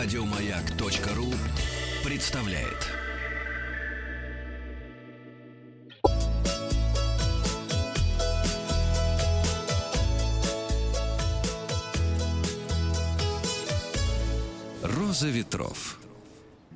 Радиомаяк.ру представляет. Роза Ветров.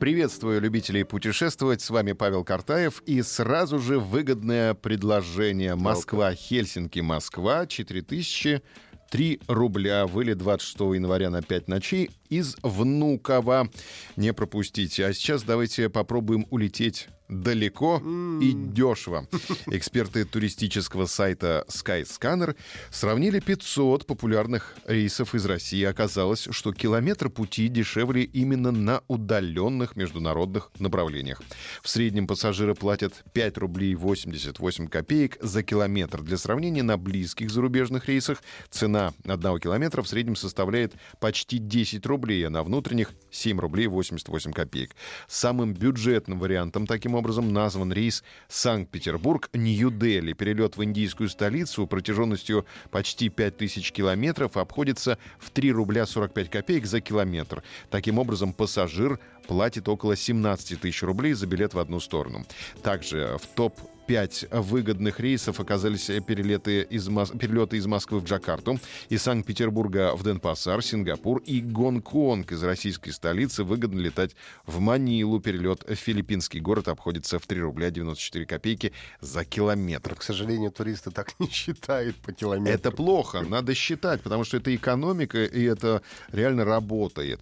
Приветствую любителей путешествовать. С вами Павел Картаев. И сразу же выгодное предложение. Москва-Хельсинки-Москва. 4003 рубля. Вылет 26 января на 5 ночей из Внуково. Не пропустите. А сейчас давайте попробуем улететь далеко и дешево. Эксперты туристического сайта SkyScanner сравнили 500 популярных рейсов из России. Оказалось, что километр пути дешевле именно на удаленных международных направлениях. В среднем пассажиры платят 5 рублей 88 копеек за километр. Для сравнения, на близких зарубежных рейсах цена одного километра в среднем составляет почти 10 рублей, а на внутренних 7 рублей 88 копеек. Самым бюджетным вариантом таким образом назван рейс Санкт-Петербург-Нью-Дели. Перелет в индийскую столицу протяженностью почти 5000 километров обходится в 3 рубля 45 копеек за километр. Таким образом, пассажир платит около 17 тысяч рублей за билет в одну сторону. Также в топ-5 выгодных рейсов оказались перелеты из Москвы в Джакарту, из Санкт-Петербурга в Ден-Пасар, Сингапур и Гонконг. Из российской столицы выгодно летать в Манилу. Перелет в филиппинский город обходится в 3 рубля 94 копейки за километр. К сожалению, туристы так не считают по километру. Это плохо, надо считать, потому что это экономика, и это реально работает.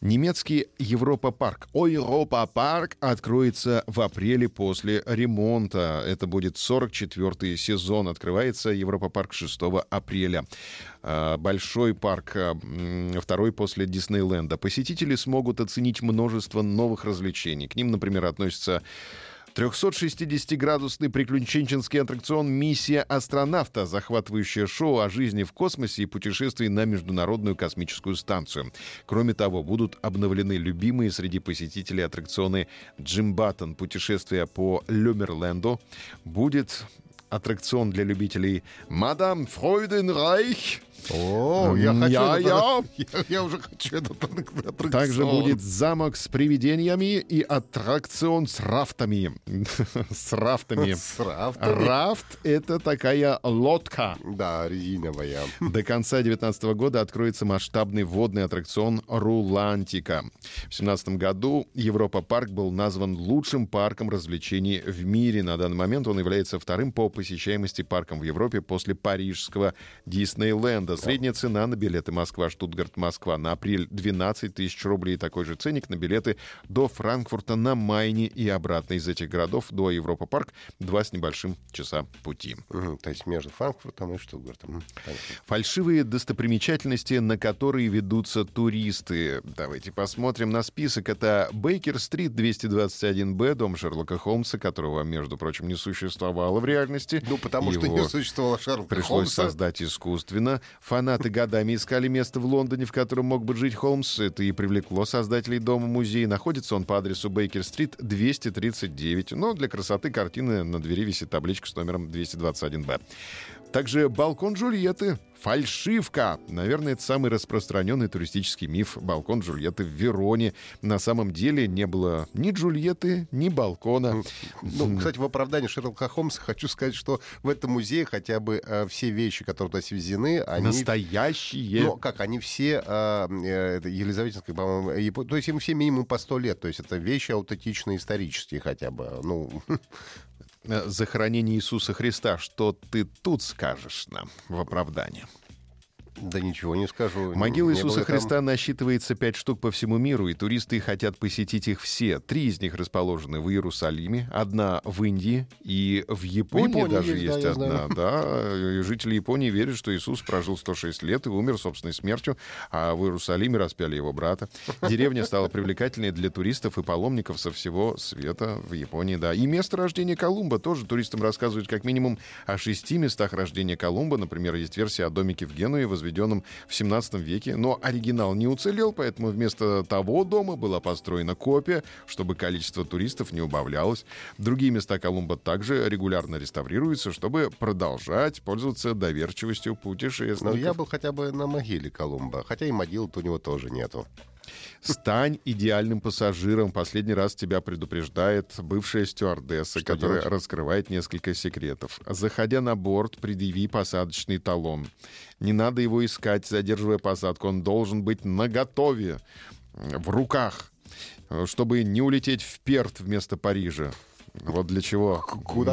Немецкий Европа-парк. Европа-парк откроется в апреле после ремонта. Это будет 44-й сезон. Открывается Европа-парк 6 апреля. Большой парк, второй после Диснейленда. Посетители смогут оценить множество новых развлечений. К ним, например, относятся 360-градусный приключенческий аттракцион «Миссия астронавта», захватывающее шоу о жизни в космосе и путешествии на Международную космическую станцию. Кроме того, будут обновлены любимые среди посетителей аттракционы «Джим Баттон», путешествие по Лёмерленду. Будет аттракцион для любителей «Мадам Фройденрайх». О, я уже хочу этот аттракцион. Также будет замок с привидениями и аттракцион с рафтами. Рафт — это такая лодка. Да, резиновая. До конца 2019 года откроется масштабный водный аттракцион Рулантика. В 2017 году Европа-парк был назван лучшим парком развлечений в мире. На данный момент он является вторым по посещаемости парком в Европе после парижского Диснейленда. Средняя цена на билеты Москва-Штутгарт-Москва на апрель 12 тысяч рублей. Такой же ценник на билеты до Франкфурта на Майне и обратно из этих городов до Европа-парк 2 с небольшим часа пути. То есть между Франкфуртом и Штутгартом. Фальшивые достопримечательности, на которые ведутся туристы. Давайте посмотрим на список. Это Бейкер-стрит 221Б, дом Шерлока Холмса, которого, между прочим, не существовало в реальности. Ну, потому что не существовало Шерлока Холмса. Пришлось создать искусственно. Фанаты годами искали место в Лондоне, в котором мог бы жить Холмс. Это и привлекло создателей дома-музея. Находится он по адресу Бейкер-стрит 239. Но для красоты картины на двери висит табличка с номером 221Б. Также балкон Джульетты. Фальшивка. Наверное, это самый распространенный туристический миф. Балкон Джульетты в Вероне. На самом деле не было ни Джульетты, ни балкона. Ну, кстати, в оправдании Шерлока Холмса хочу сказать, что в этом музее хотя бы все вещи, которые туда свезены, они... настоящие. Ну, как, они все елизаветинские, по-моему, то есть им все минимум по 100 лет. То есть это вещи аутентичные, исторические хотя бы. Ну... захоронение Иисуса Христа. Что ты тут скажешь нам в оправдании? Да ничего не скажу. Могила Иисуса Христа насчитывается 5 штук по всему миру, и туристы хотят посетить их все. 3 из них расположены в Иерусалиме, одна в Индии, и в Японии даже есть одна. Да, жители Японии верят, что Иисус прожил 106 лет и умер собственной смертью, а в Иерусалиме распяли его брата. Деревня стала привлекательной для туристов и паломников со всего света в Японии. Да. И место рождения Колумба тоже туристам рассказывают как минимум о 6 местах рождения Колумба. Например, есть версия о домике в Генуе, введенном в 17 веке, но оригинал не уцелел, поэтому вместо того дома была построена копия, чтобы количество туристов не убавлялось. Другие места Колумба также регулярно реставрируются, чтобы продолжать пользоваться доверчивостью путешественников. Но я был хотя бы на могиле Колумба, хотя и могилы-то у него тоже нету. Стань идеальным пассажиром. Последний раз тебя предупреждает бывшая стюардесса, которая раскрывает несколько секретов. Заходя на борт, предъяви посадочный талон. Не надо его искать, задерживая посадку. Он должен быть наготове, в руках, чтобы не улететь в Перт вместо Парижа. Вот для чего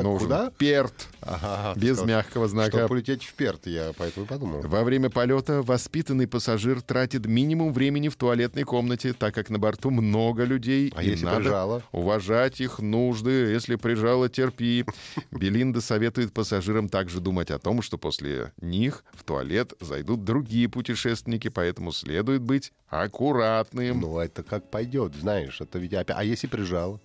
нужен Перт. Ага, без мягкого знака. Чтобы полететь в Перт, я поэтому и подумал. Во время полета воспитанный пассажир тратит минимум времени в туалетной комнате, так как на борту много людей. А и если надо прижало? Уважать их нужды. Если прижало, терпи. Белинда советует пассажирам также думать о том, что после них в туалет зайдут другие путешественники, поэтому следует быть аккуратным. Ну, это как пойдет, знаешь. Это ведь опять... А если прижало?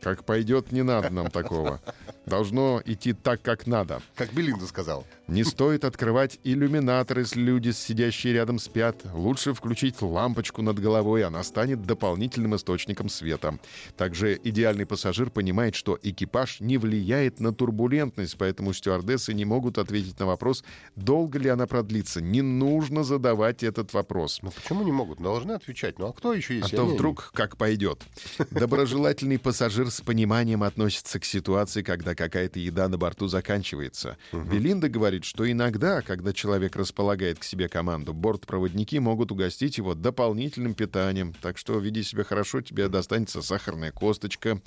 Как пойдет, не надо нам такого. Должно идти так, как надо. Как Белинда сказал. Не стоит открывать иллюминатор, если люди, сидящие рядом, спят. Лучше включить лампочку над головой, она станет дополнительным источником света. Также идеальный пассажир понимает, что экипаж не влияет на турбулентность, поэтому стюардессы не могут ответить на вопрос, долго ли она продлится. Не нужно задавать этот вопрос. Ну почему не могут? Должны отвечать. Ну а кто еще есть? А то вдруг как пойдет. Доброжелательный пассажир с пониманием относится к ситуации, когда какая-то еда на борту заканчивается. Белинда говорит, что иногда, когда человек располагает к себе команду, бортпроводники могут угостить его дополнительным питанием. Так что веди себя хорошо, тебе достанется сахарная косточка.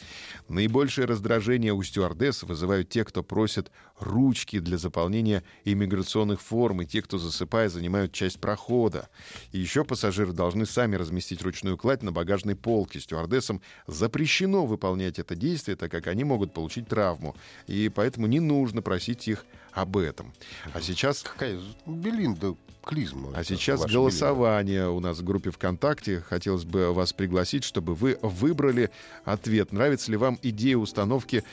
Наибольшее раздражение у стюардесс вызывают те, кто просит ручки для заполнения иммиграционных форм, и те, кто, засыпая, занимают часть прохода. И еще пассажиры должны сами разместить ручную кладь на багажной полке. Стюардессам запрещено выполнять это действие, так как они могут получить травму. И поэтому не нужно просить их об этом. А сейчас... Какая Белинда клизма. А сейчас голосование у нас в группе ВКонтакте. Хотелось бы вас пригласить, чтобы вы выбрали ответ. Нравится ли вам идея установки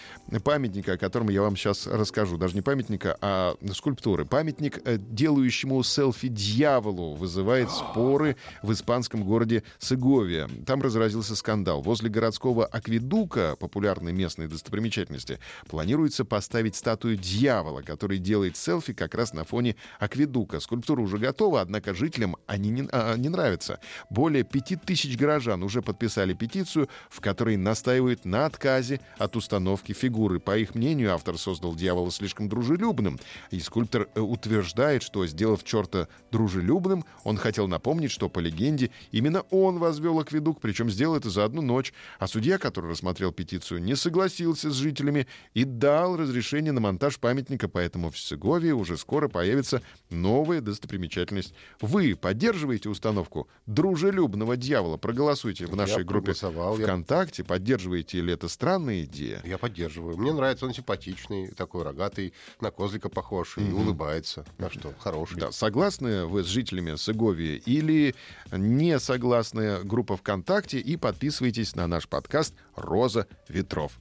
памятника, о котором я вам сейчас расскажу. Даже не памятника, а скульптуры. Памятник делающему селфи дьяволу вызывает споры в испанском городе Сеговия. Там разразился скандал. Возле городского акведука, популярной местной достопримечательности, планируется поставить статую дьявола, который делает селфи как раз на фоне акведука. Скульптура уже готова, однако жителям они не нравятся. Более 5000 горожан уже подписали петицию, в которой настаивают на отказе от установки фигуры. По их мнению, автор создал дьявола слишком дружелюбным, и скульптор утверждает, что, сделав черта дружелюбным, он хотел напомнить, что, по легенде, именно он возвел акведук, причем сделал это за одну ночь. А судья, который рассмотрел петицию, не согласился с жителями и дал разрешение на монтаж памятника, поэтому в Сеговии уже скоро появится новая достопримечательность. Вы поддерживаете установку дружелюбного дьявола? Проголосуйте в нашей группе ВКонтакте. Поддерживаете ли это странная идея? Я поддерживаю. Мне нравится, он симпатичный, такой рогатый, на козлика похож, и улыбается. На что? Хороший. Да. Согласны вы с жителями Сеговии или не согласны? Группа ВКонтакте, и подписывайтесь на наш подкаст «Роза Ветров».